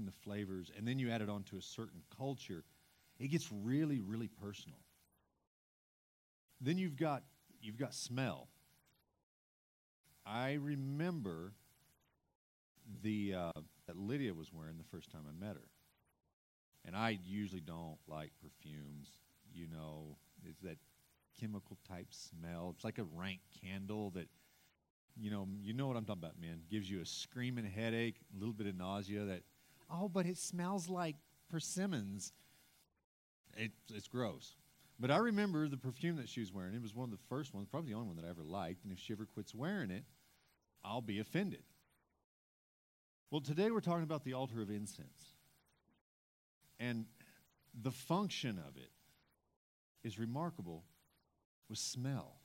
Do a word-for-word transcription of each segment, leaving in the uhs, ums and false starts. and the flavors, and then you add it on to a certain culture, it gets really, really personal. Then you've got you've got smell. I remember the uh, that Lydia was wearing the first time I met her. And I usually don't like perfumes, you know, it's that chemical type smell. It's like a rank candle that, you know, you know what I'm talking about, man. Gives you a screaming headache, a little bit of nausea that, oh, but it smells like persimmons. It, it's gross. But I remember the perfume that she was wearing. It was one of the first ones, probably the only one that I ever liked. And if she ever quits wearing it, I'll be offended. Well, today we're talking about the altar of incense. And the function of it is remarkable with smell.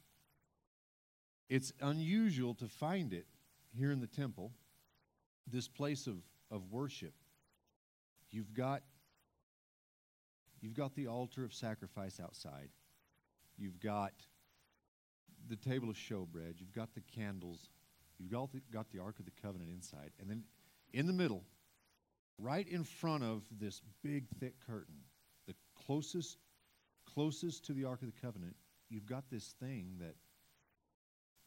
It's unusual to find it here in the temple, this place of, of worship. You've got, you've got the altar of sacrifice outside. You've got the table of showbread. You've got the candles. You've got the, got the Ark of the Covenant inside. And then in the middle, right in front of this big, thick curtain, the closest, closest to the Ark of the Covenant, you've got this thing that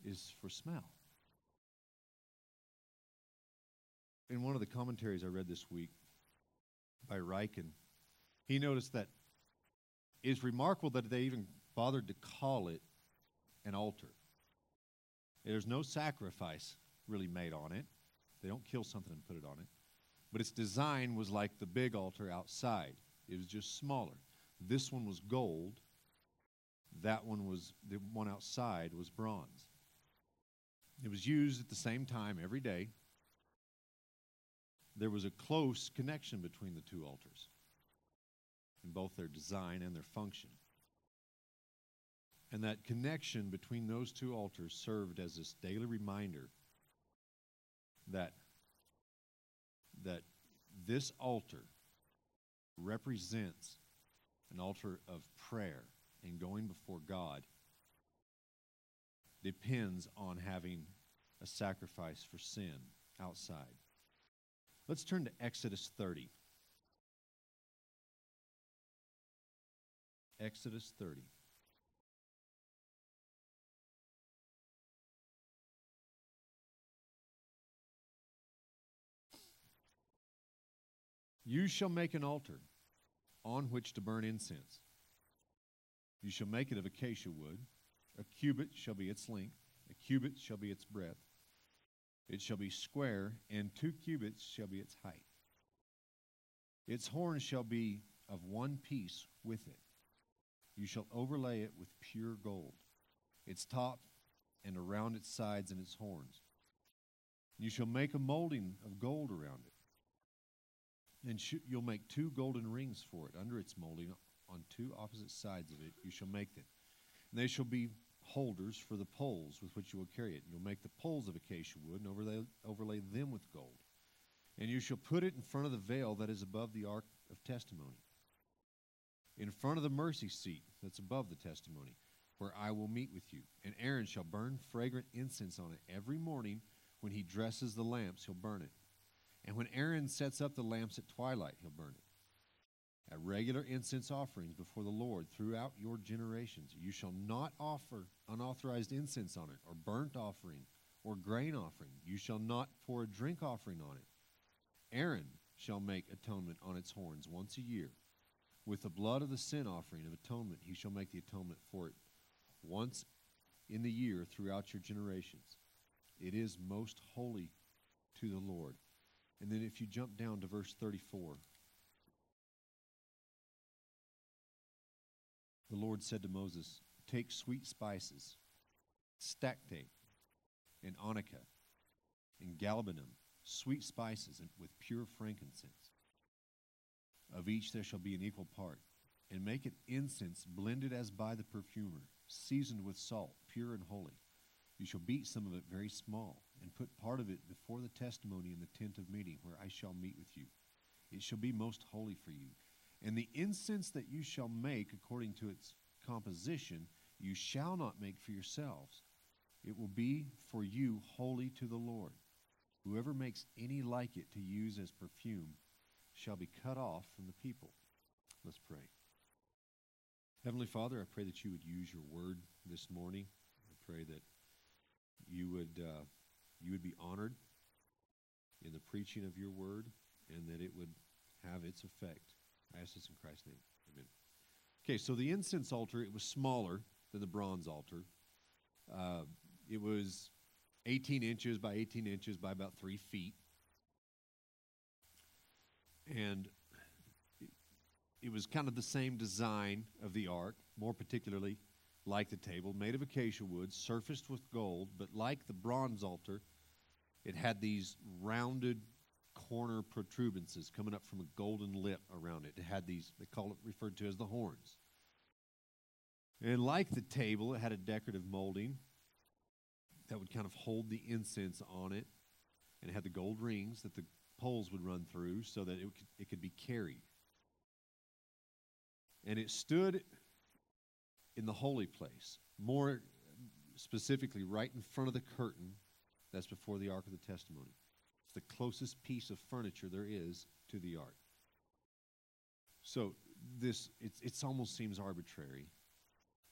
is for smell. In one of the commentaries I read this week by Riken, he noticed that it's remarkable that they even bothered to call it an altar. There's no sacrifice really made on it. They don't kill something and put it on it. But its design was like the big altar outside. It was just smaller. This one was gold. That one was, the one outside was bronze. It was used at the same time every day. There was a close connection between the two altars in both their design and their function. And that connection between those two altars served as this daily reminder that that this altar represents an altar of prayer, and going before God depends on having a sacrifice for sin outside. Let's turn to Exodus thirty. Exodus thirty. You shall make an altar on which to burn incense. You shall make it of acacia wood. A cubit shall be its length. A cubit shall be its breadth. It shall be square, and two cubits shall be its height. Its horn shall be of one piece with it. You shall overlay it with pure gold, its top and around its sides and its horns. You shall make a molding of gold around it. And sh- you'll make two golden rings for it under its molding. On two opposite sides of it you shall make them. And they shall be holders for the poles with which you will carry it. You'll make the poles of acacia wood and overlay, overlay them with gold. And you shall put it in front of the veil that is above the ark of testimony, in front of the mercy seat that's above the testimony, where I will meet with you. And Aaron shall burn fragrant incense on it every morning. When he dresses the lamps, he'll burn it. And when Aaron sets up the lamps at twilight, he'll burn it. At regular incense offerings before the Lord throughout your generations, you shall not offer unauthorized incense on it, or burnt offering, or grain offering. You shall not pour a drink offering on it. Aaron shall make atonement on its horns once a year. With the blood of the sin offering of atonement, he shall make the atonement for it once in the year throughout your generations. It is most holy to the Lord. And then if you jump down to verse thirty-four, the Lord said to Moses, take sweet spices, stactate, and onica, and galbanum, sweet spices and with pure frankincense. Of each there shall be an equal part, and make it incense blended as by the perfumer, seasoned with salt, pure and holy. You shall beat some of it very small, and put part of it before the testimony in the tent of meeting, where I shall meet with you. It shall be most holy for you. And the incense that you shall make according to its composition, you shall not make for yourselves. It will be for you holy to the Lord. Whoever makes any like it to use as perfume shall be cut off from the people. Let's pray. Heavenly Father, I pray that you would use your word this morning. I pray that you would uh, you would be honored in the preaching of your word, and that it would have its effect. I ask this in Christ's name. Amen. Okay, so the incense altar, it was smaller than the bronze altar. Uh, it was eighteen inches by eighteen inches by about three feet. And it, it was kind of the same design of the ark, more particularly like the table, made of acacia wood, surfaced with gold, but like the bronze altar, it had these rounded corner protuberances coming up from a golden lip around it. It had these, they call it, referred to as the horns. And like the table, it had a decorative molding that would kind of hold the incense on it, and it had the gold rings that the poles would run through so that it could, it could be carried. And it stood in the holy place, more specifically right in front of the curtain that's before the Ark of the Testimony. It's the closest piece of furniture there is to the ark. So this, it it's almost seems arbitrary,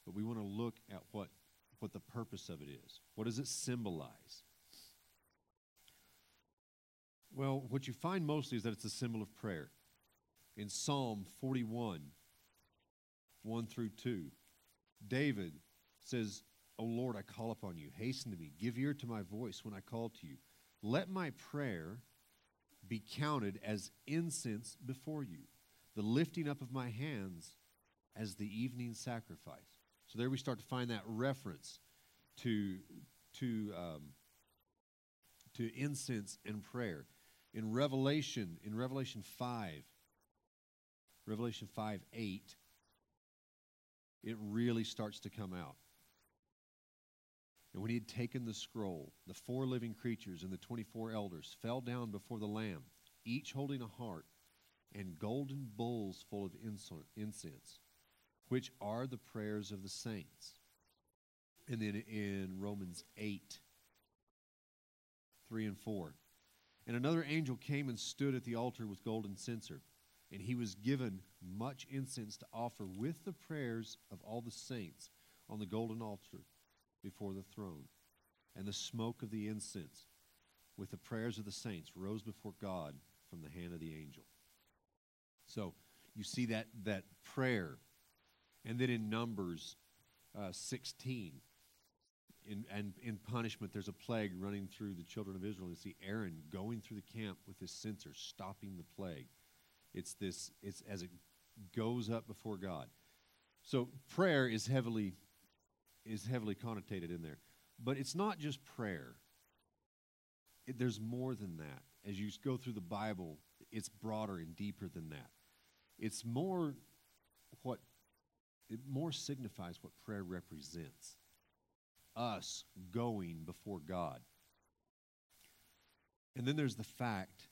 but we want to look at what, what the purpose of it is. What does it symbolize? Well, what you find mostly is that it's a symbol of prayer. In Psalm forty-one, one through two, David says, "O Lord, I call upon you. Hasten to me. Give ear to my voice when I call to you. Let my prayer be counted as incense before you, the lifting up of my hands as the evening sacrifice." So there we start to find that reference to, to, um, to incense and prayer. In Revelation, in Revelation five, Revelation five, eight, it really starts to come out. "And when he had taken the scroll, the four living creatures and the twenty-four elders fell down before the Lamb, each holding a harp and golden bowls full of incense, which are the prayers of the saints." And then in Romans eight, three and four, "And another angel came and stood at the altar with golden censer, and he was given much incense to offer with the prayers of all the saints on the golden altar before the throne. And the smoke of the incense with the prayers of the saints rose before God from the hand of the angel." So you see that that prayer. And then in Numbers uh, sixteen, in, and in punishment, there's a plague running through the children of Israel. You see Aaron going through the camp with his censer, stopping the plague. It's this. It's as it goes up before God. So prayer is heavily is heavily connotated in there. But it's not just prayer. It, there's more than that. As you go through the Bible, it's broader and deeper than that. It's more what, it more signifies what prayer represents. Us going before God. And then there's the fact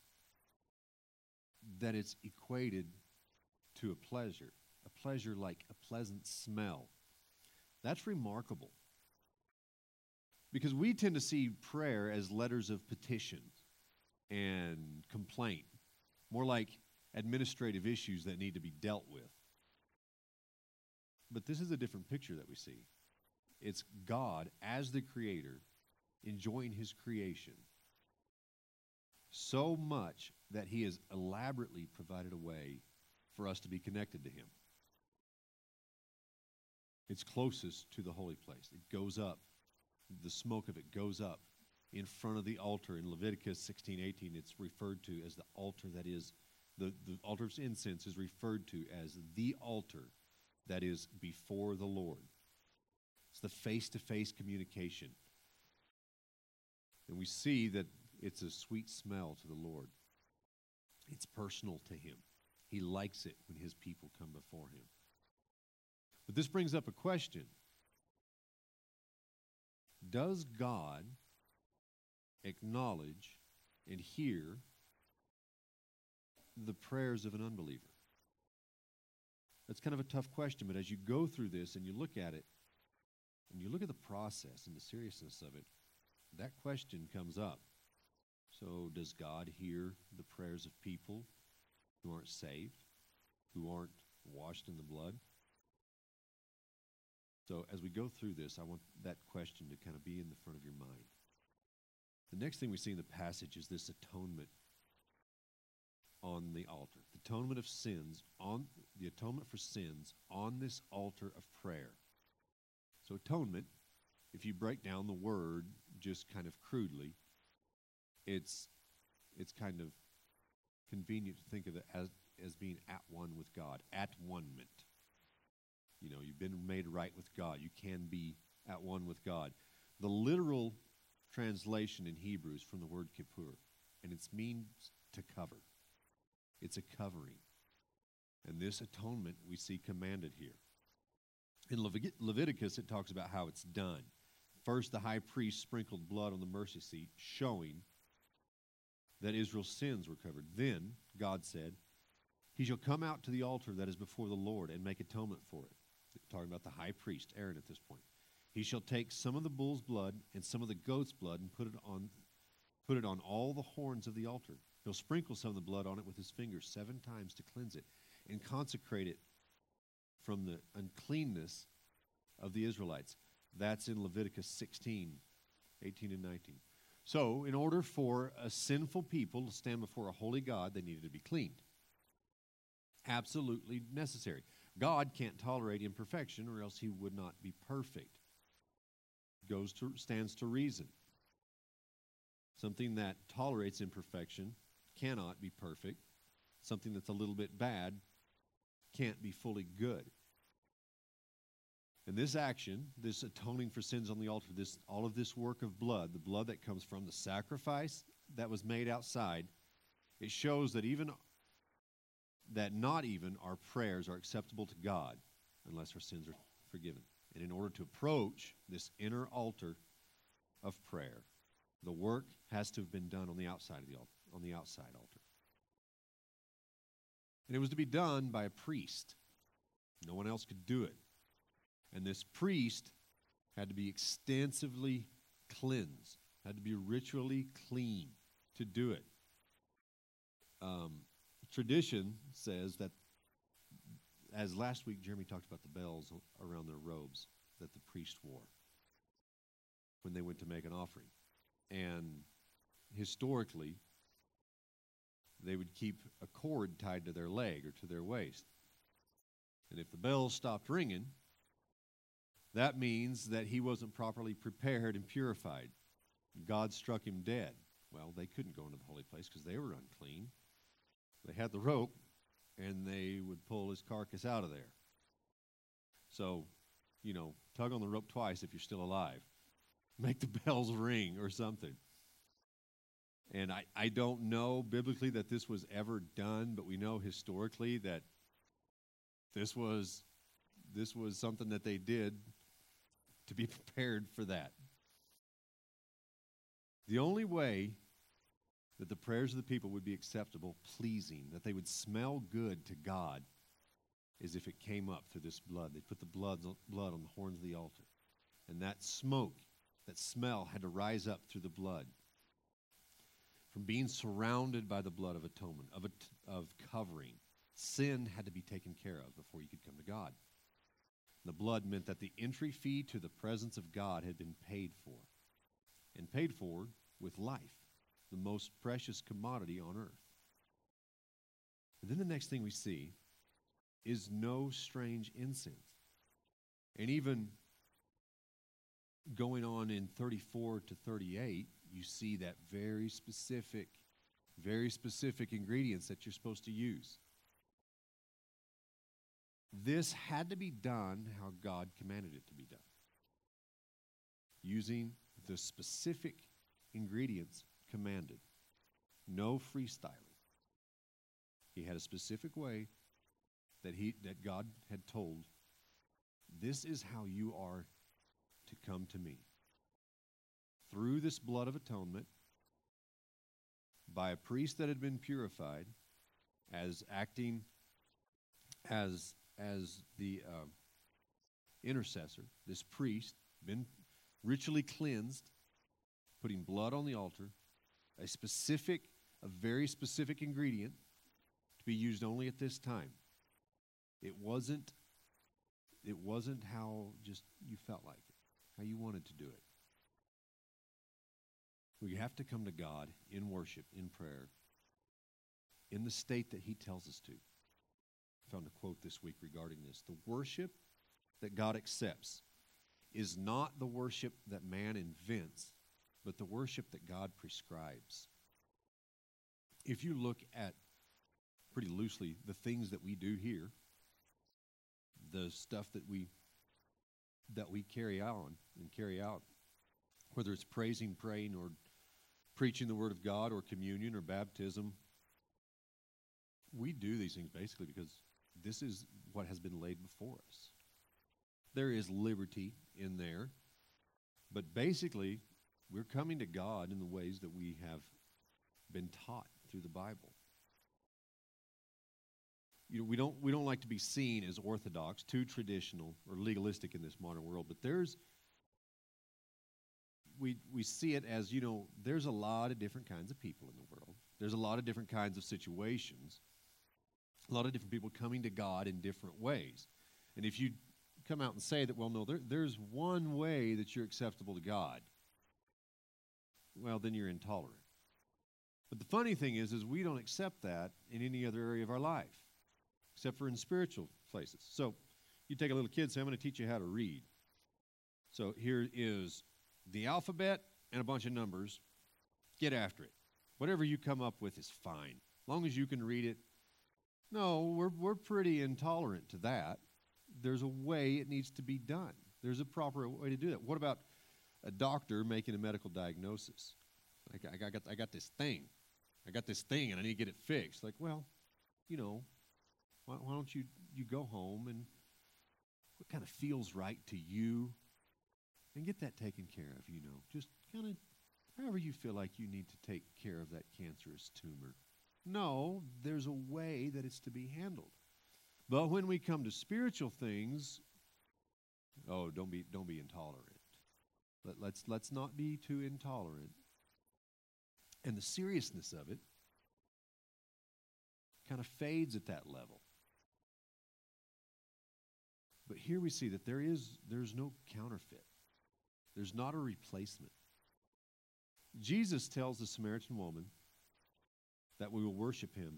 that it's equated to a pleasure. A pleasure like a pleasant smell. That's remarkable, because we tend to see prayer as letters of petition and complaint, more like administrative issues that need to be dealt with. But this is a different picture that we see. It's God as the creator enjoying his creation so much that he has elaborately provided a way for us to be connected to him. It's closest to the holy place. It goes up. The smoke of it goes up in front of the altar. In Leviticus sixteen, eighteen, it's referred to as the altar that is, the, the altar of incense is referred to as the altar that is before the Lord. It's the face-to-face communication. And we see that it's a sweet smell to the Lord. It's personal to him. He likes it when his people come before him. But this brings up a question. Does God acknowledge and hear the prayers of an unbeliever? That's kind of a tough question, but as you go through this and you look at it, and you look at the process and the seriousness of it, that question comes up. So does God hear the prayers of people who aren't saved, who aren't washed in the blood. So as we go through this, I want that question to kind of be in the front of your mind. The next thing we see in the passage is this atonement on the altar. The atonement of sins on the atonement for sins on this altar of prayer. So atonement, if you break down the word just kind of crudely, it's it's kind of convenient to think of it as, as being at one with God, at one-ment. You know, you've been made right with God. You can be at one with God. The literal translation in Hebrew is from the word kippur, and it means to cover. It's a covering. And this atonement we see commanded here. In Levit- Leviticus, it talks about how it's done. First, the high priest sprinkled blood on the mercy seat, showing that Israel's sins were covered. Then, God said, he shall come out to the altar that is before the Lord and make atonement for it. Talking about the high priest, Aaron at this point. He shall take some of the bull's blood and some of the goat's blood and put it on, put it on all the horns of the altar. He'll sprinkle some of the blood on it with his fingers seven times to cleanse it and consecrate it from the uncleanness of the Israelites. That's in Leviticus sixteen, eighteen and nineteen. So, in order for a sinful people to stand before a holy God, they needed to be cleaned. Absolutely necessary. God can't tolerate imperfection or else he would not be perfect. Goes to, stands to reason. Something that tolerates imperfection cannot be perfect. Something that's a little bit bad can't be fully good. And this action, this atoning for sins on the altar, this all of this work of blood, the blood that comes from the sacrifice that was made outside, it shows that even that not even our prayers are acceptable to God unless our sins are forgiven. And in order to approach this inner altar of prayer, the work has to have been done on the outside of the altar, on the outside altar. And it was to be done by a priest. No one else could do it. And this priest had to be extensively cleansed, had to be ritually clean to do it. Um, tradition says that, as last week Jeremy talked about the bells around their robes that the priest wore when they went to make an offering. And historically, they would keep a cord tied to their leg or to their waist. And if the bells stopped ringing, that means that he wasn't properly prepared and purified. God struck him dead. Well, they couldn't go into the holy place because they were unclean. They had the rope, and they would pull his carcass out of there. So, you know, tug on the rope twice if you're still alive. Make the bells ring or something. And I, I don't know biblically that this was ever done, but we know historically that this was this was something that they did to be prepared for that. The only way that the prayers of the people would be acceptable, pleasing, that they would smell good to God, is if it came up through this blood. They put the blood, blood on the horns of the altar. And that smoke, that smell had to rise up through the blood. From being surrounded by the blood of atonement, of, at- of covering, sin had to be taken care of before you could come to God. The blood meant that the entry fee to the presence of God had been paid for, and paid for with life, the most precious commodity on earth. And then the next thing we see is no strange incense. And even going on in thirty-four to thirty-eight, you see that very specific, very specific ingredients that you're supposed to use. This had to be done how God commanded it to be done, using the specific ingredients commanded. No freestyling. He had a specific way that he that God had told, this is how you are to come to me. Through this blood of atonement, by a priest that had been purified, as acting as as the uh, intercessor, this priest, been ritually cleansed, putting blood on the altar, a specific, a very specific ingredient to be used only at this time. It wasn't, it wasn't how just you felt like it, how you wanted to do it. We have to come to God in worship, in prayer, in the state that he tells us to. I found a quote this week regarding this. The worship that God accepts is not the worship that man invents, but the worship that God prescribes. If you look at, pretty loosely, the things that we do here, the stuff that we that we carry on and carry out, whether it's praising, praying, or preaching the Word of God, or communion, or baptism, we do these things basically because this is what has been laid before us. There is liberty in there, but basically, we're coming to God in the ways that we have been taught through the Bible. You know, we don't we don't like to be seen as orthodox, too traditional, or legalistic in this modern world. But there's we we see it as, you know, there's a lot of different kinds of people in the world. There's a lot of different kinds of situations. A lot of different people coming to God in different ways. And if you come out and say that, well, no, there, there's one way that you're acceptable to God, well, then you're intolerant. But the funny thing is, is we don't accept that in any other area of our life, except for in spiritual places. So you take a little kid, say, I'm going to teach you how to read. So here is the alphabet and a bunch of numbers. Get after it. Whatever you come up with is fine, as long as you can read it. No, we're we're pretty intolerant to that. There's a way it needs to be done. There's a proper way to do that. What about a doctor making a medical diagnosis? I got, I got, I got this thing. I got this thing, and I need to get it fixed. Like, well, you know, why, why don't you, you go home and what kind of feels right to you and get that taken care of, you know. Just kind of however you feel like you need to take care of that cancerous tumor. No, there's a way that it's to be handled. But when we come to spiritual things, oh, don't be don't be intolerant. Let, let's let's not be too intolerant. And the seriousness of it kind of fades at that level. But here we see that there is there's no counterfeit. There's not a replacement. Jesus tells the Samaritan woman that we will worship him,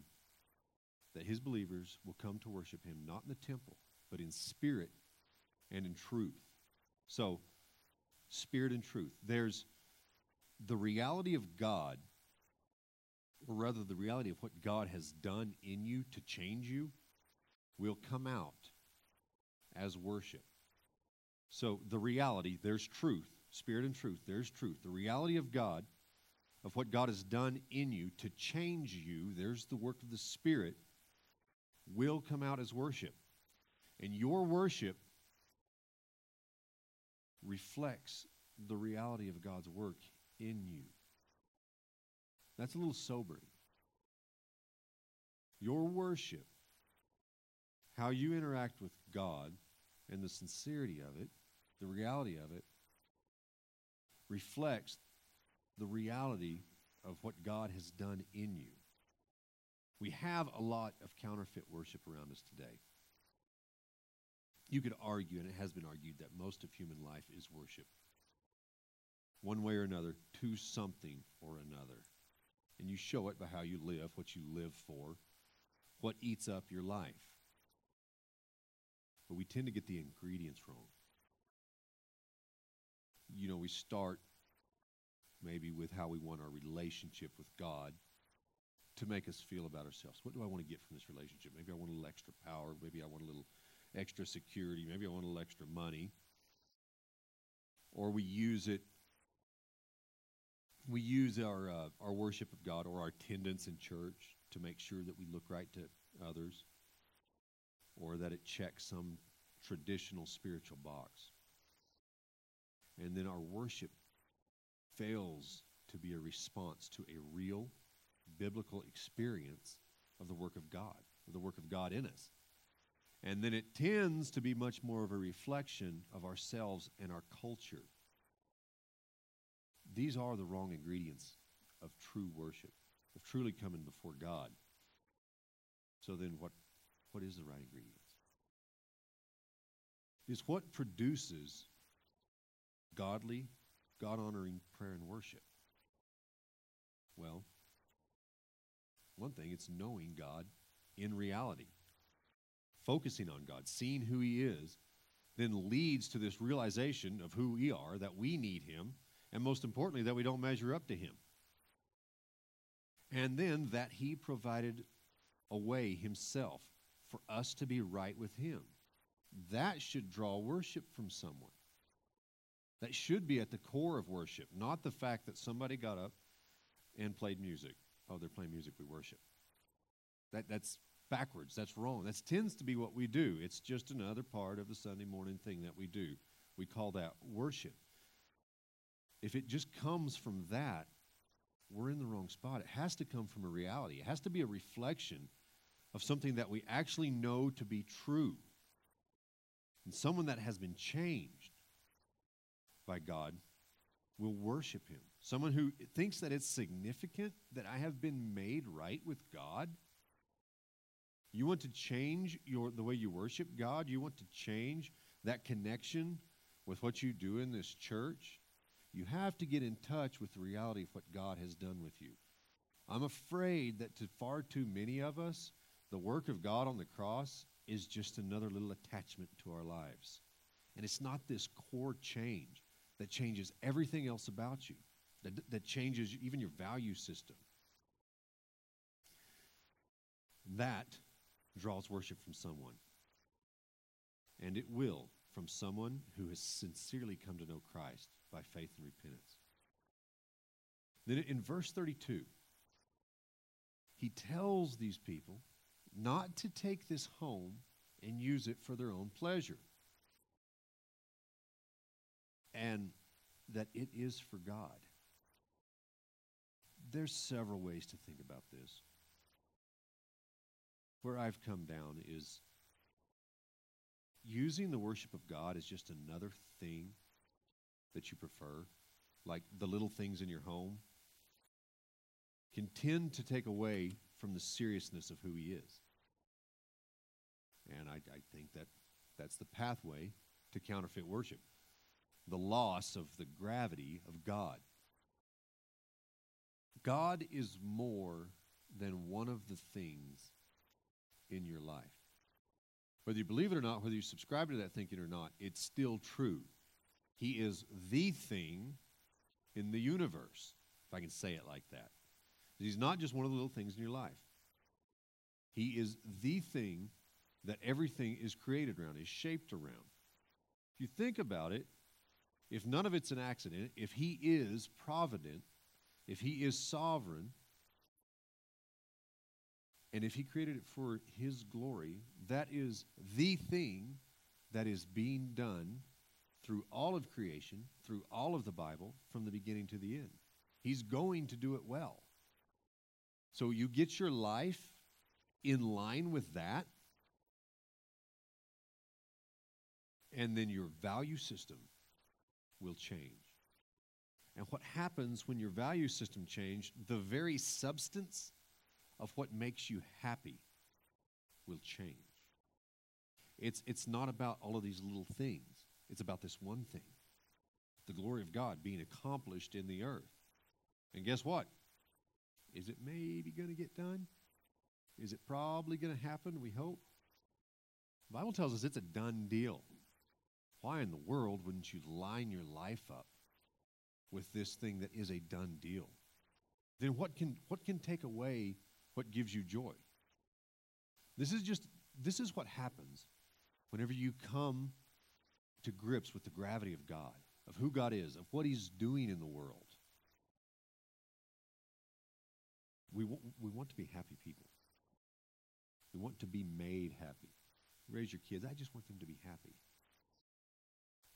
that his believers will come to worship him, not in the temple, but in spirit and in truth. So, spirit and truth. There's the reality of God, or rather the reality of what God has done in you to change you, will come out as worship. So the reality, there's truth, spirit and truth, there's truth. The reality of God, of what God has done in you to change you, there's the work of the Spirit, will come out as worship. And your worship reflects the reality of God's work in you. That's a little sobering. Your worship, how you interact with God and the sincerity of it, the reality of it, reflects the reality of what God has done in you. We have a lot of counterfeit worship around us today. You could argue, and it has been argued, that most of human life is worship, one way or another, to something or another. And you show it by how you live, what you live for, what eats up your life. But we tend to get the ingredients wrong. You know, we start maybe with how we want our relationship with God to make us feel about ourselves. What do I want to get from this relationship? Maybe I want a little extra power. Maybe I want a little extra security. Maybe I want a little extra money. Or we use it We use our uh, our worship of God or our attendance in church to make sure that we look right to others, or that it checks some traditional spiritual box. And then our worship fails to be a response to a real biblical experience of the work of God, of the work of God in us. And then it tends to be much more of a reflection of ourselves and our culture. These are the wrong ingredients of true worship, of truly coming before God. So then what, what is the right ingredient? Is what produces godly, God-honoring prayer and worship? Well, one thing, it's knowing God in reality. Focusing on God, seeing who He is, then leads to this realization of who we are, that we need Him, and most importantly, that we don't measure up to Him. And then that He provided a way Himself for us to be right with Him. That should draw worship from someone. That should be at the core of worship, not the fact that somebody got up and played music. Oh, they're playing music, we worship. That That's backwards. That's wrong. That tends to be what we do. It's just another part of the Sunday morning thing that we do. We call that worship. If it just comes from that, we're in the wrong spot. It has to come from a reality. It has to be a reflection of something that we actually know to be true. And someone that has been changed by God will worship Him. Someone who thinks that it's significant that I have been made right with God. You want to change your the way you worship God? You want to change that connection with what you do in this church? You have to get in touch with the reality of what God has done with you. I'm afraid that to far too many of us, the work of God on the cross is just another little attachment to our lives. And it's not this core change that changes everything else about you, that, that changes even your value system. That draws worship from someone. And it will, from someone who has sincerely come to know Christ by faith and repentance. Then in verse thirty-two, he tells these people not to take this home and use it for their own pleasure, and that it is for God. There's several ways to think about this. Where I've come down is using the worship of God as just another thing that you prefer, like the little things in your home, can tend to take away from the seriousness of who He is. And I, I think that that's the pathway to counterfeit worship, the loss of the gravity of God. God is more than one of the things in your life. Whether you believe it or not, whether you subscribe to that thinking or not, it's still true. He is the thing in the universe, if I can say it like that. He's not just one of the little things in your life. He is the thing that everything is created around, is shaped around. If you think about it, if none of it's an accident, if He is provident, if He is sovereign, and if He created it for His glory, that is the thing that is being done through all of creation, through all of the Bible, from the beginning to the end. He's going to do it well. So you get your life in line with that, and then your value system will change. And what happens when your value system changes, the very substance of what makes you happy will change. It's, it's not about all of these little things. It's about this one thing, the glory of God being accomplished in the earth. And guess what? Is it maybe going to get done? Is it probably going to happen, we hope? The Bible tells us it's a done deal. Why in the world wouldn't you line your life up with this thing that is a done deal? Then what can what can take away what gives you joy? This is just this is what happens whenever you come to grips with the gravity of God, of who God is, of what He's doing in the world. We w- we want to be happy people. We want to be made happy. Raise your kids. I just want them to be happy.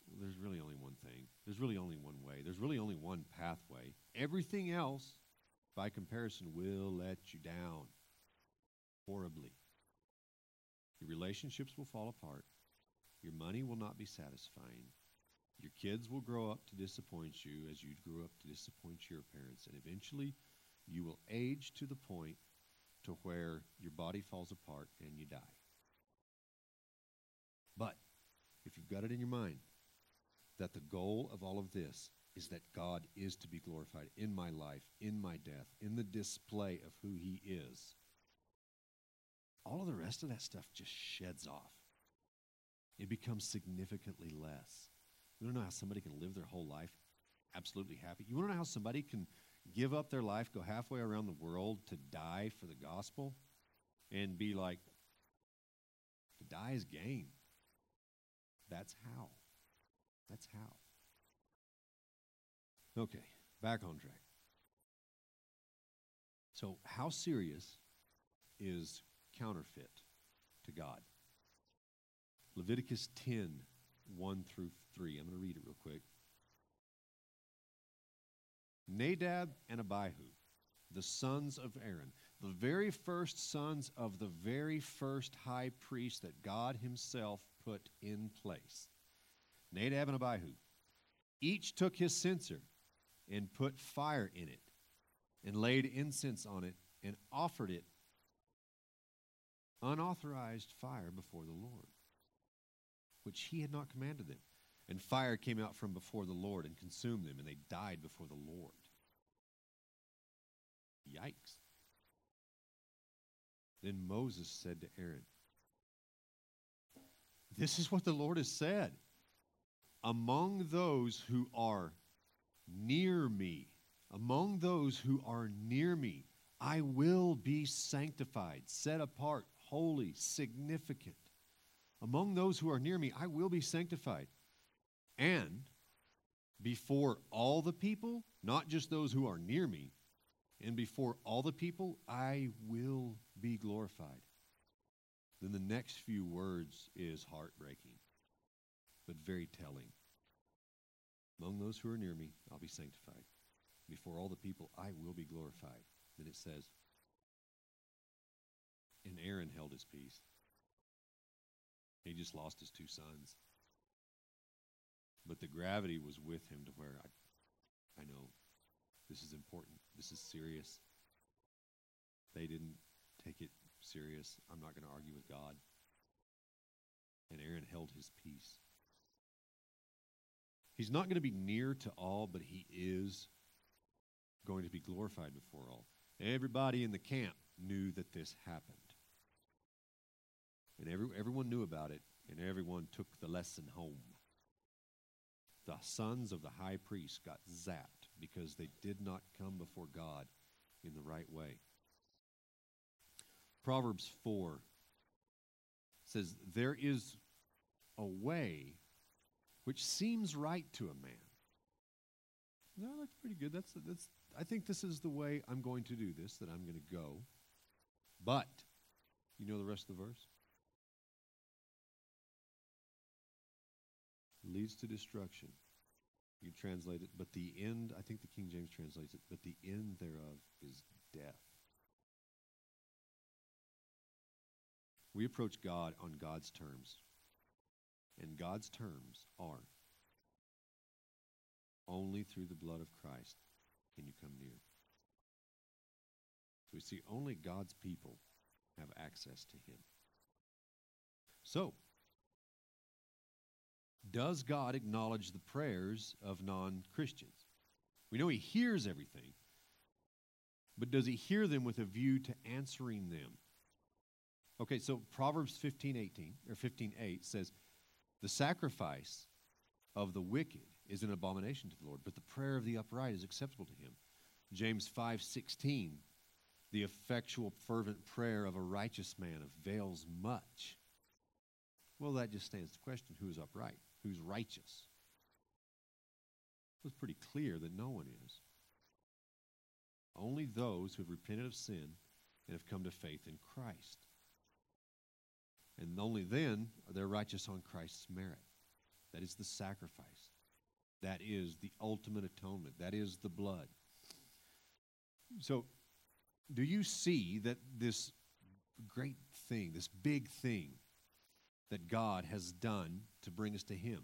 Well, there's really only one thing. There's really only one way. There's really only one pathway. Everything else, by comparison, will let you down horribly. Your relationships will fall apart. Your money will not be satisfying. Your kids will grow up to disappoint you as you grew up to disappoint your parents. And eventually, you will age to the point to to where your body falls apart and you die. But if you've got it in your mind that the goal of all of this is that God is to be glorified in my life, in my death, in the display of who he is, all of the rest of that stuff just sheds off. It becomes significantly less. You want to know how somebody can live their whole life absolutely happy? You want to know how somebody can give up their life, go halfway around the world to die for the gospel and be like, to die is gain? That's how. That's how. Okay, back on track. So how serious is counterfeit to God? Leviticus ten, one through three. I'm going to read it real quick. Nadab and Abihu, the sons of Aaron, the very first sons of the very first high priest that God himself put in place. Nadab and Abihu, each took his censer and put fire in it and laid incense on it and offered it unauthorized fire before the Lord, which he had not commanded them. And fire came out from before the Lord and consumed them, and they died before the Lord. Yikes. Then Moses said to Aaron, this is what the Lord has said. Among those who are near me, among those who are near me, I will be sanctified, set apart, holy, significant. Among those who are near me, I will be sanctified. And before all the people, not just those who are near me, and before all the people, I will be glorified. Then the next few words is heartbreaking, but very telling. Among those who are near me, I'll be sanctified. Before all the people, I will be glorified. Then it says, and Aaron held his peace. He just lost his two sons. But the gravity was with him to where I, I know this is important. This is serious. They didn't take it serious. I'm not going to argue with God. And Aaron held his peace. He's not going to be near to all, but he is going to be glorified before all. Everybody in the camp knew that this happened. And every, everyone knew about it, and everyone took the lesson home. The sons of the high priest got zapped because they did not come before God in the right way. Proverbs four says, there is a way which seems right to a man. No, that's pretty good. That's that's. I think this is the way I'm going to do this, that I'm going to go. But, you know the rest of the verse? Leads to destruction. You can translate it, but the end, I think the King James translates it, but the end thereof is death. We approach God on God's terms. And God's terms are, only through the blood of Christ can you come near. So we see only God's people have access to him. So, does God acknowledge the prayers of non-Christians? We know he hears everything, but does he hear them with a view to answering them? Okay, so Proverbs fifteen eighteen or fifteen eight says, the sacrifice of the wicked is an abomination to the Lord, but the prayer of the upright is acceptable to him. James five sixteen, the effectual fervent prayer of a righteous man avails much. Well, that just stands to question who is upright, who's righteous. It was pretty clear that no one is. Only those who have repented of sin and have come to faith in Christ. And only then are they righteous on Christ's merit. That is the sacrifice. That is the ultimate atonement. That is the blood. So, do you see that this great thing, this big thing, that God has done to bring us to him,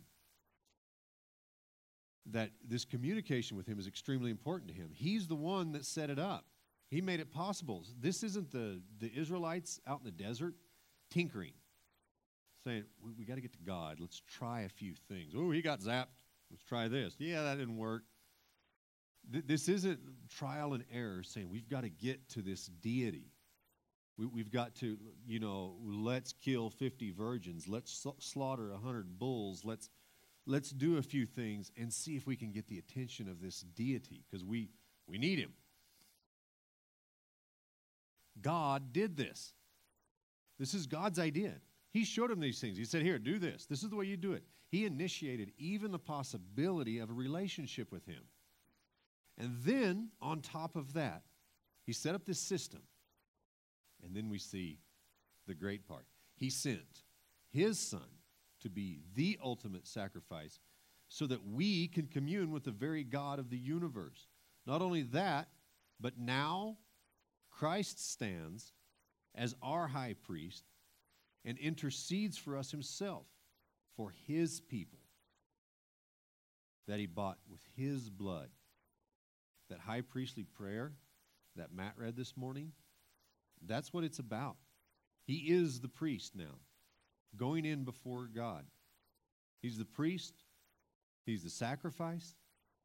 that this communication with him is extremely important to him? He's the one that set it up. He made it possible. This isn't the, the Israelites out in the desert tinkering, saying, we, we got to get to God. Let's try a few things. Oh, he got zapped. Let's try this. Yeah, that didn't work. Th- this isn't trial and error saying we've got to get to this deity. We, we've got to, you know, let's kill fifty virgins. Let's sl- slaughter one hundred bulls. Let's, let's do a few things and see if we can get the attention of this deity because we, we need him. God did this. This is God's idea. He showed him these things. He said, here, do this. This is the way you do it. He initiated even the possibility of a relationship with him. And then, on top of that, he set up this system. And then we see the great part. He sent his son to be the ultimate sacrifice so that we can commune with the very God of the universe. Not only that, but now Christ stands as our high priest and intercedes for us himself, for his people that he bought with his blood. That high priestly prayer that Matt read this morning, that's what it's about. He is the priest now, going in before God. He's the priest. He's the sacrifice.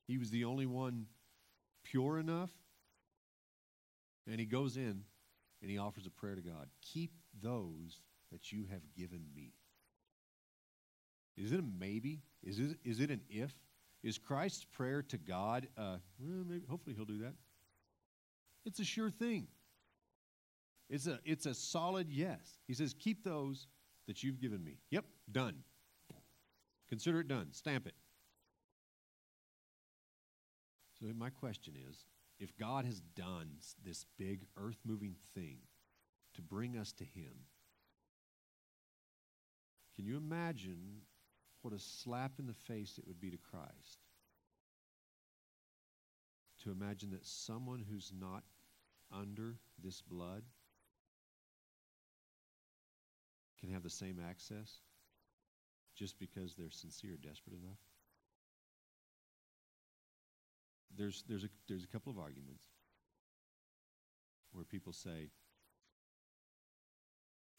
He was the only one pure enough. And he goes in and he offers a prayer to God. Keep those that you have given me. Is it a maybe? Is it, is it an if? Is Christ's prayer to God, uh, well, maybe, hopefully he'll do that? It's a sure thing. It's a, it's a solid yes. He says, keep those that you've given me. Yep, done. Consider it done. Stamp it. So my question is, if God has done this big earth-moving thing to bring us to him, can you imagine what a slap in the face it would be to Christ to imagine that someone who's not under this blood can have the same access just because they're sincere, desperate enough? There's there's a there's a couple of arguments where people say,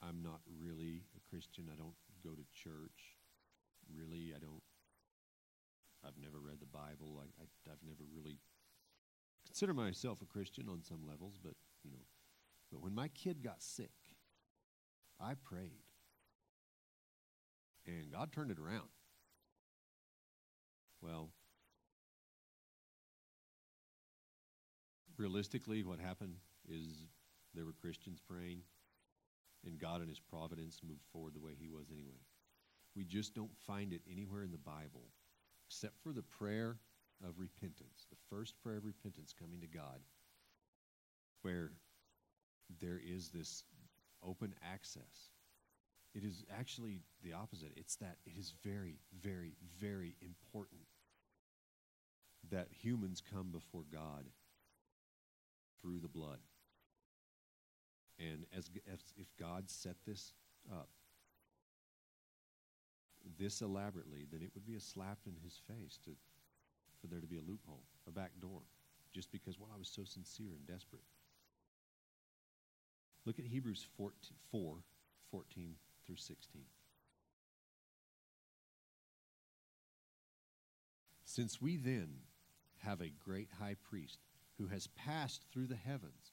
I'm not really a Christian, I don't go to church, really, I don't, I've never read the Bible, I, I, I've never really considered myself a Christian on some levels, but, you know, but when my kid got sick, I prayed, and God turned it around. Well, realistically, what happened is there were Christians praying, and God in his providence moved forward the way he was anyway. We just don't find it anywhere in the Bible except for the prayer of repentance, the first prayer of repentance coming to God, where there is this open access. It is actually the opposite. It's that it is very, very, very important that humans come before God through the blood. And as, as if God set this up this elaborately, then it would be a slap in his face to, for there to be a loophole, a back door, just because, well, I was so sincere and desperate. Look at Hebrews four, fourteen through sixteen. Since we then have a great high priest who has passed through the heavens,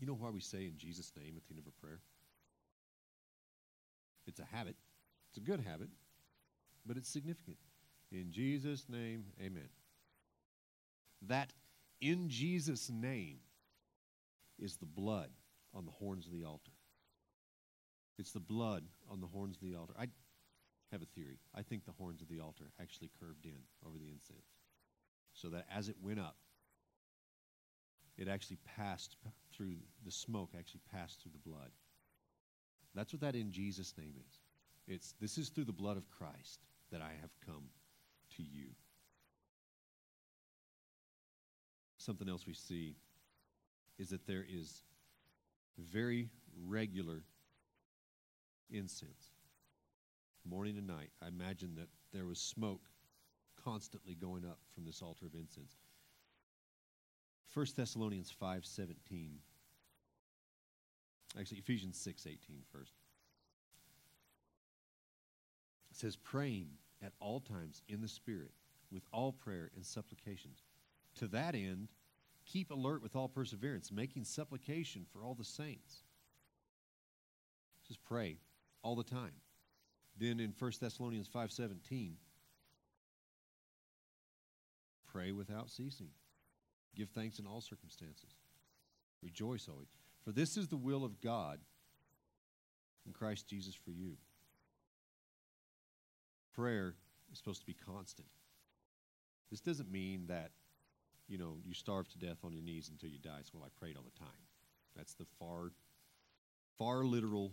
You know why we say in Jesus' name at the end of a prayer? It's a habit. It's a good habit, but it's significant. In Jesus' name, amen. That in Jesus' name is the blood on the horns of the altar. It's the blood on the horns of the altar. I have a theory. I think the horns of the altar actually curved in over the incense so that as it went up, it actually passed through, the smoke actually passed through the blood. That's what that in Jesus' name is. It's, this is through the blood of Christ that I have come to you. Something else we see is that there is very regular incense, morning and night. I imagine that there was smoke constantly going up from this altar of incense. First Thessalonians five seventeen. Actually, Ephesians six eighteen first. It says, praying at all times in the Spirit with all prayer and supplications. To that end, keep alert with all perseverance, making supplication for all the saints. Just pray all the time. Then in First Thessalonians five seventeen, pray without ceasing. Give thanks in all circumstances. Rejoice always. For this is the will of God in Christ Jesus for you. Prayer is supposed to be constant. This doesn't mean that, you know, you starve to death on your knees until you die. So, well, I prayed all the time. That's the far, far literal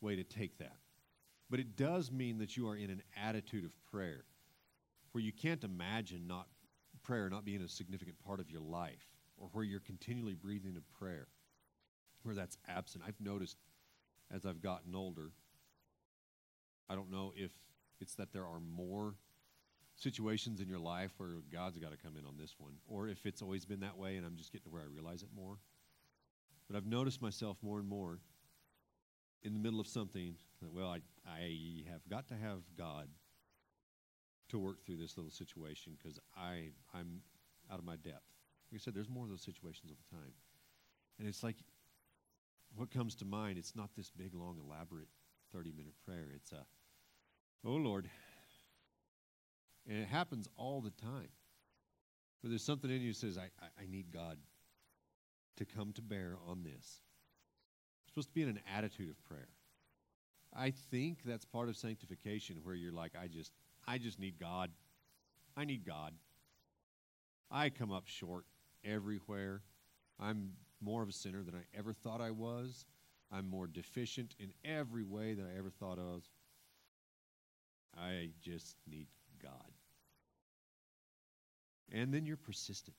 way to take that. But it does mean that you are in an attitude of prayer where you can't imagine not prayer not being a significant part of your life, or where you're continually breathing of prayer, where that's absent. I've noticed as I've gotten older, I don't know if it's that there are more situations in your life where God's got to come in on this one, or if it's always been that way and I'm just getting to where I realize it more. But I've noticed myself more and more in the middle of something that, well, I, I have got to have God to work through this little situation because I I'm out of my depth. Like I said, there's more of those situations all the time. And it's like what comes to mind, it's not this big, long, elaborate thirty-minute prayer. It's a, oh, Lord. And it happens all the time. But there's something in you that says, I, I, I need God to come to bear on this. It's supposed to be in an attitude of prayer. I think that's part of sanctification where you're like, I just, I just need God. I need God. I come up short everywhere. I'm more of a sinner than I ever thought I was. I'm more deficient in every way than I ever thought of. I just need God. And then you're persistent.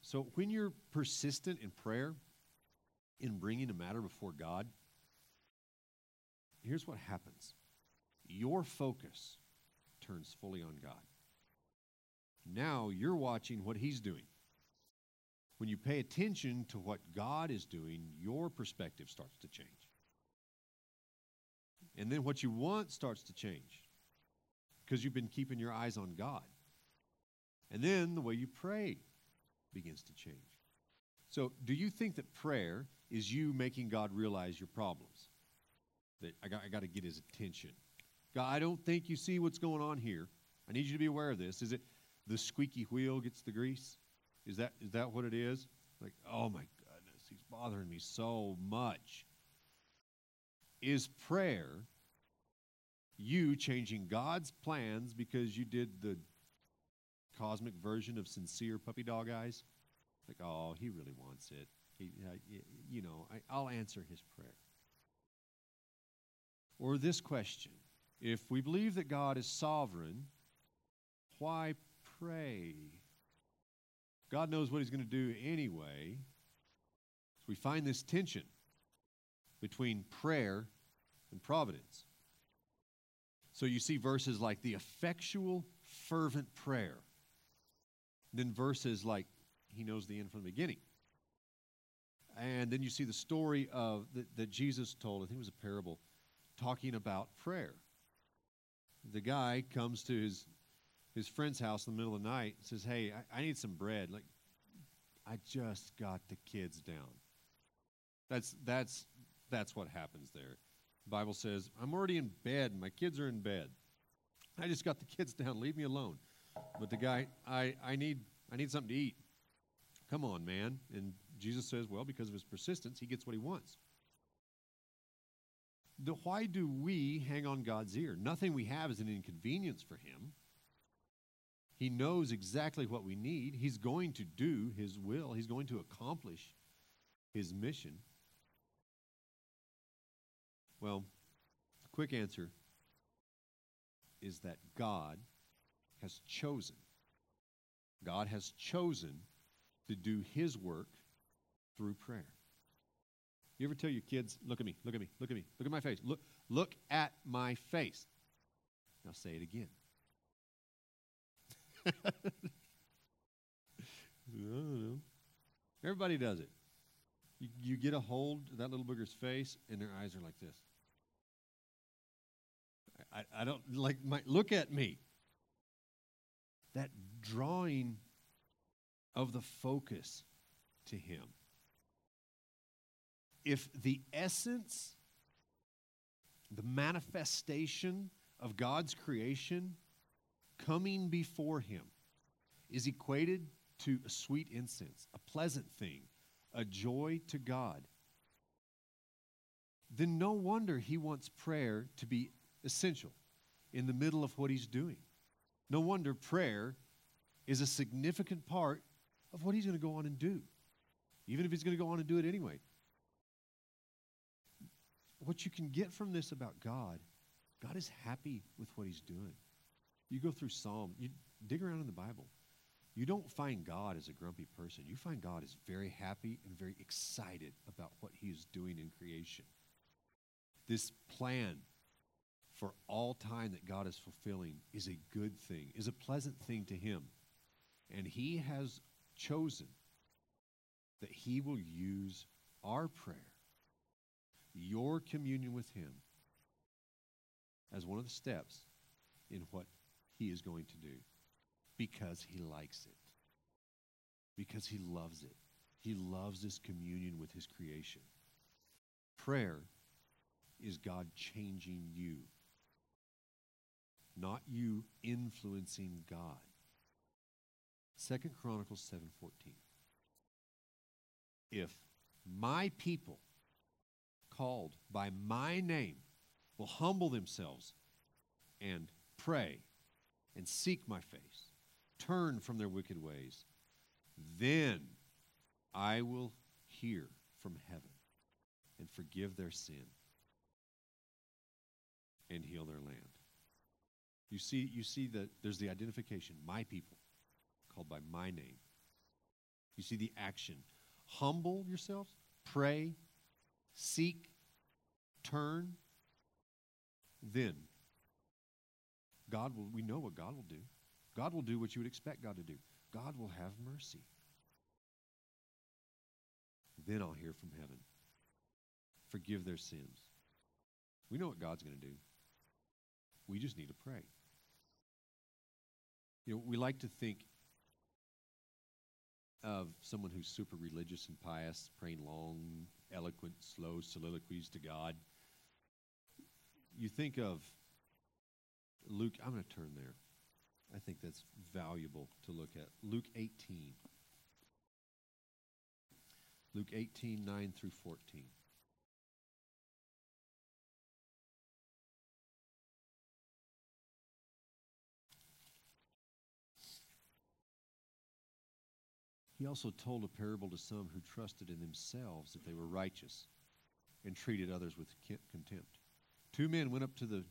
So when you're persistent in prayer, in bringing a matter before God, here's what happens. Your focus turns fully on God. Now you're watching what He's doing. When you pay attention to what God is doing, your perspective starts to change. And then what you want starts to change because you've been keeping your eyes on God. And then the way you pray begins to change. So do you think that prayer is you making God realize your problems? That I got, I got to get His attention. God, I don't think you see what's going on here. I need you to be aware of this. Is it the squeaky wheel gets the grease? Is that is that what it is? Like, oh my goodness, he's bothering me so much. Is prayer you changing God's plans because you did the cosmic version of sincere puppy dog eyes? Like, oh, he really wants it. He, uh, you know, I, I'll answer his prayer. Or this question. If we believe that God is sovereign, why pray? God knows what He's going to do anyway. So we find this tension between prayer and providence. So you see verses like the effectual, fervent prayer. Then verses like He knows the end from the beginning. And then you see the story of that, that Jesus told, I think it was a parable, talking about prayer. The guy comes to his his friend's house in the middle of the night and says, hey, I, I need some bread. Like, I just got the kids down. That's that's that's what happens there. The Bible says, I'm already in bed. My kids are in bed. I just got the kids down. Leave me alone. But the guy, I, I need I need something to eat. Come on, man. And Jesus says, well, because of his persistence, he gets what he wants. The, why do we hang on God's ear? Nothing we have is an inconvenience for Him. He knows exactly what we need. He's going to do his will. He's going to accomplish his mission. Well, the quick answer is that God has chosen. God has chosen to do his work through prayer. You ever tell your kids, look at me, look at me, look at me, look at my face, look, look at my face. Now say it again. I don't know. Everybody does it. You, you get a hold of that little booger's face, and their eyes are like this. I, I don't like my look at me. That drawing of the focus to him. If the essence, the manifestation of God's creation coming before him is equated to a sweet incense, a pleasant thing, a joy to God, then no wonder he wants prayer to be essential in the middle of what he's doing. No wonder prayer is a significant part of what he's going to go on and do, even if he's going to go on and do it anyway. What you can get from this about God, God is happy with what he's doing. You go through Psalm, you dig around in the Bible. You don't find God as a grumpy person. You find God is very happy and very excited about what he is doing in creation. This plan for all time that God is fulfilling is a good thing, is a pleasant thing to him. And he has chosen that he will use our prayer, your communion with him, as one of the steps in what he is going to do, because he likes it, because he loves it. He loves this communion with his creation. Prayer is God changing you, not you influencing God. Second Chronicles seven fourteen. If my people called by my name will humble themselves and pray and seek my face, turn from their wicked ways, then I will hear from heaven and forgive their sin and heal their land. You see, you see that there's the identification, my people, called by my name. You see the action. Humble yourselves, pray, seek, turn, then God will, we know what God will do. God will do what you would expect God to do. God will have mercy. Then I'll hear from heaven. Forgive their sins. We know what God's going to do. We just need to pray. You know, we like to think of someone who's super religious and pious, praying long, eloquent, slow soliloquies to God. You think of Luke, I'm going to turn there. I think that's valuable to look at. Luke eighteen. Luke eighteen, nine through fourteen. He also told a parable to some who trusted in themselves that they were righteous and treated others with contempt. Two men went up to the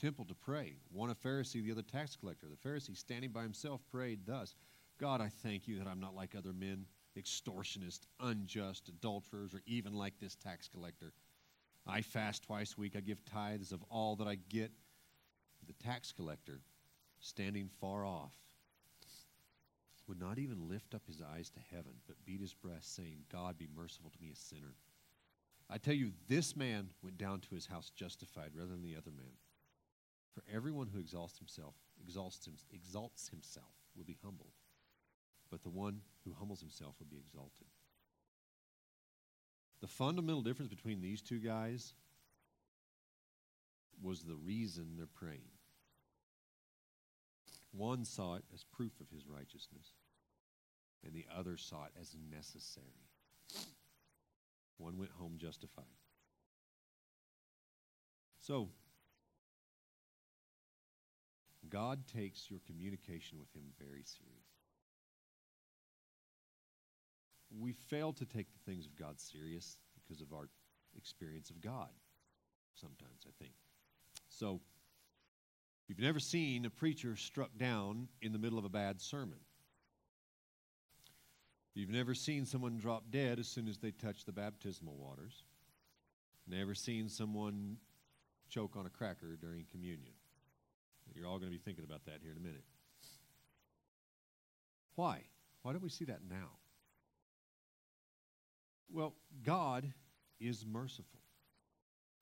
temple to pray, one a Pharisee, the other tax collector. The Pharisee, standing by himself, prayed thus, God, I thank you that I'm not like other men, extortionists, unjust, adulterers, or even like this tax collector. I fast twice a week. I give tithes of all that I get. The tax collector, standing far off, would not even lift up his eyes to heaven, but beat his breast, saying, God, be merciful to me, a sinner. I tell you, this man went down to his house justified rather than the other man. For everyone who exalts himself, exalts, him, exalts himself will be humbled, but the one who humbles himself will be exalted. The fundamental difference between these two guys was the reason they're praying. One saw it as proof of his righteousness, and the other saw it as necessary. One went home justified. So, God takes your communication with him very seriously. We fail to take the things of God serious because of our experience of God sometimes, I think. So, you've never seen a preacher struck down in the middle of a bad sermon. You've never seen someone drop dead as soon as they touch the baptismal waters. Never seen someone choke on a cracker during communion. You're all going to be thinking about that here in a minute. Why? Why don't we see that now? Well, God is merciful.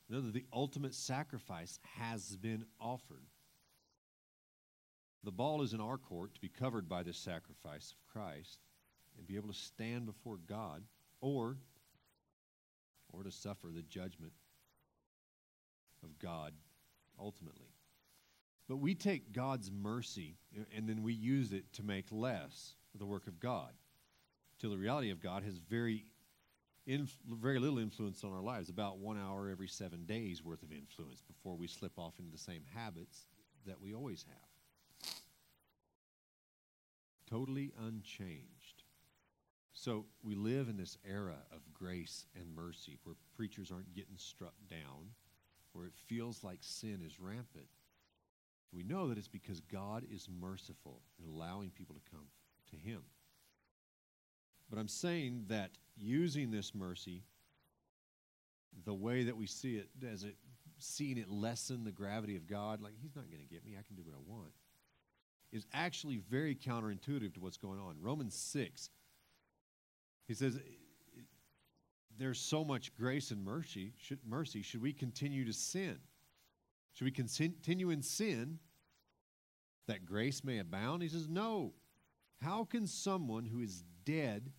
In other words, the ultimate sacrifice has been offered. The ball is in our court to be covered by this sacrifice of Christ and be able to stand before God or, or to suffer the judgment of God ultimately. But we take God's mercy and then we use it to make less of the work of God till the reality of God has very inf- very little influence on our lives, about one hour every seven days worth of influence before we slip off into the same habits that we always have. Totally unchanged. So we live in this era of grace and mercy where preachers aren't getting struck down, where it feels like sin is rampant. We know that it's because God is merciful in allowing people to come to him. But I'm saying that using this mercy, the way that we see it, as it seeing it lessen the gravity of God, like he's not going to get me, I can do what I want, is actually very counterintuitive to what's going on. Romans six, he says, there's so much grace and mercy. Should, mercy, should we continue to sin? Should we continue in sin that grace may abound? He says, no. How can someone who is dead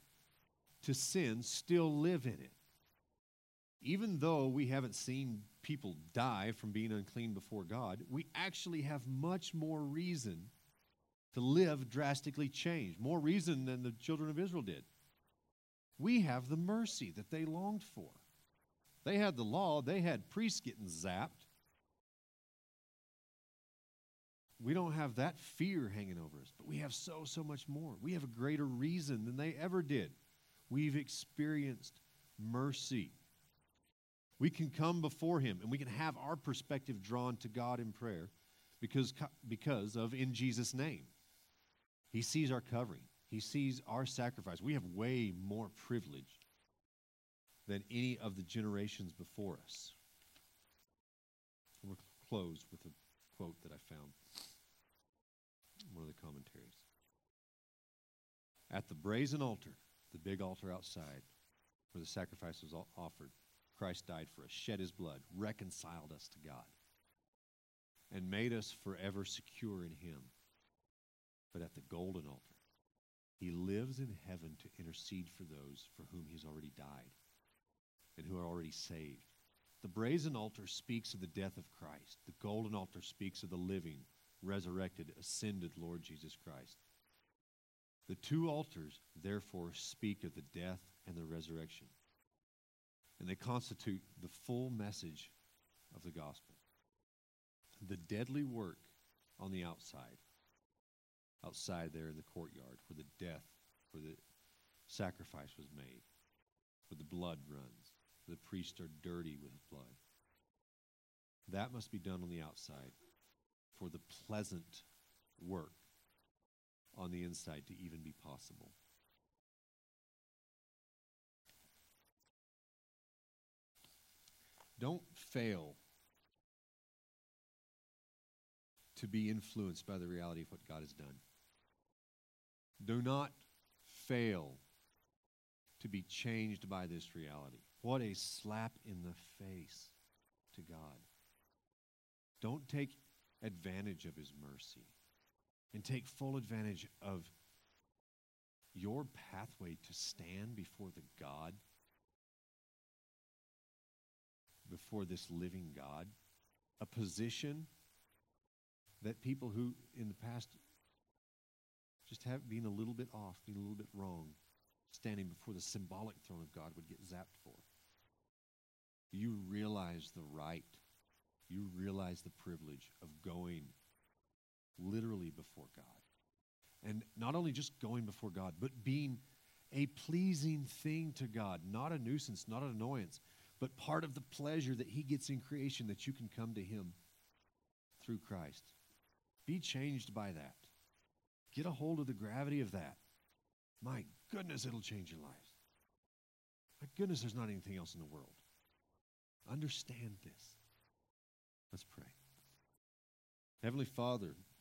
to sin still live in it? Even though we haven't seen people die from being unclean before God, we actually have much more reason to live drastically changed, more reason than the children of Israel did. We have the mercy that they longed for. They had the law. They had priests getting zapped. We don't have that fear hanging over us, but we have so, so much more. We have a greater reason than they ever did. We've experienced mercy. We can come before him, and we can have our perspective drawn to God in prayer because, because of in Jesus' name. He sees our covering. He sees our sacrifice. We have way more privilege than any of the generations before us. We'll close with a quote that I found. One of the commentaries. At the brazen altar, the big altar outside, where the sacrifice was offered, Christ died for us, shed his blood, reconciled us to God, and made us forever secure in him. But at the golden altar, he lives in heaven to intercede for those for whom he's already died and who are already saved. The brazen altar speaks of the death of Christ. The golden altar speaks of the living, resurrected, ascended Lord Jesus Christ. The two altars, therefore, speak of the death and the resurrection, and they constitute the full message of the gospel. The deadly work on the outside, outside there in the courtyard, where the death, where the sacrifice was made, where the blood runs, the priests are dirty with blood. That must be done on the outside, for the pleasant work on the inside to even be possible. Don't fail to be influenced by the reality of what God has done. Do not fail to be changed by this reality. What a slap in the face to God. Don't take advantage of his mercy, and take full advantage of your pathway to stand before the God, before this living God, a position that people who in the past just have been a little bit off, been a little bit wrong, standing before the symbolic throne of God would get zapped for. You realize the right, you realize the privilege of going literally before God. And not only just going before God, but being a pleasing thing to God, not a nuisance, not an annoyance, but part of the pleasure that he gets in creation, that you can come to him through Christ. Be changed by that. Get a hold of the gravity of that. My goodness, it'll change your life. My goodness, there's not anything else in the world. Understand this. Let's pray. Heavenly Father,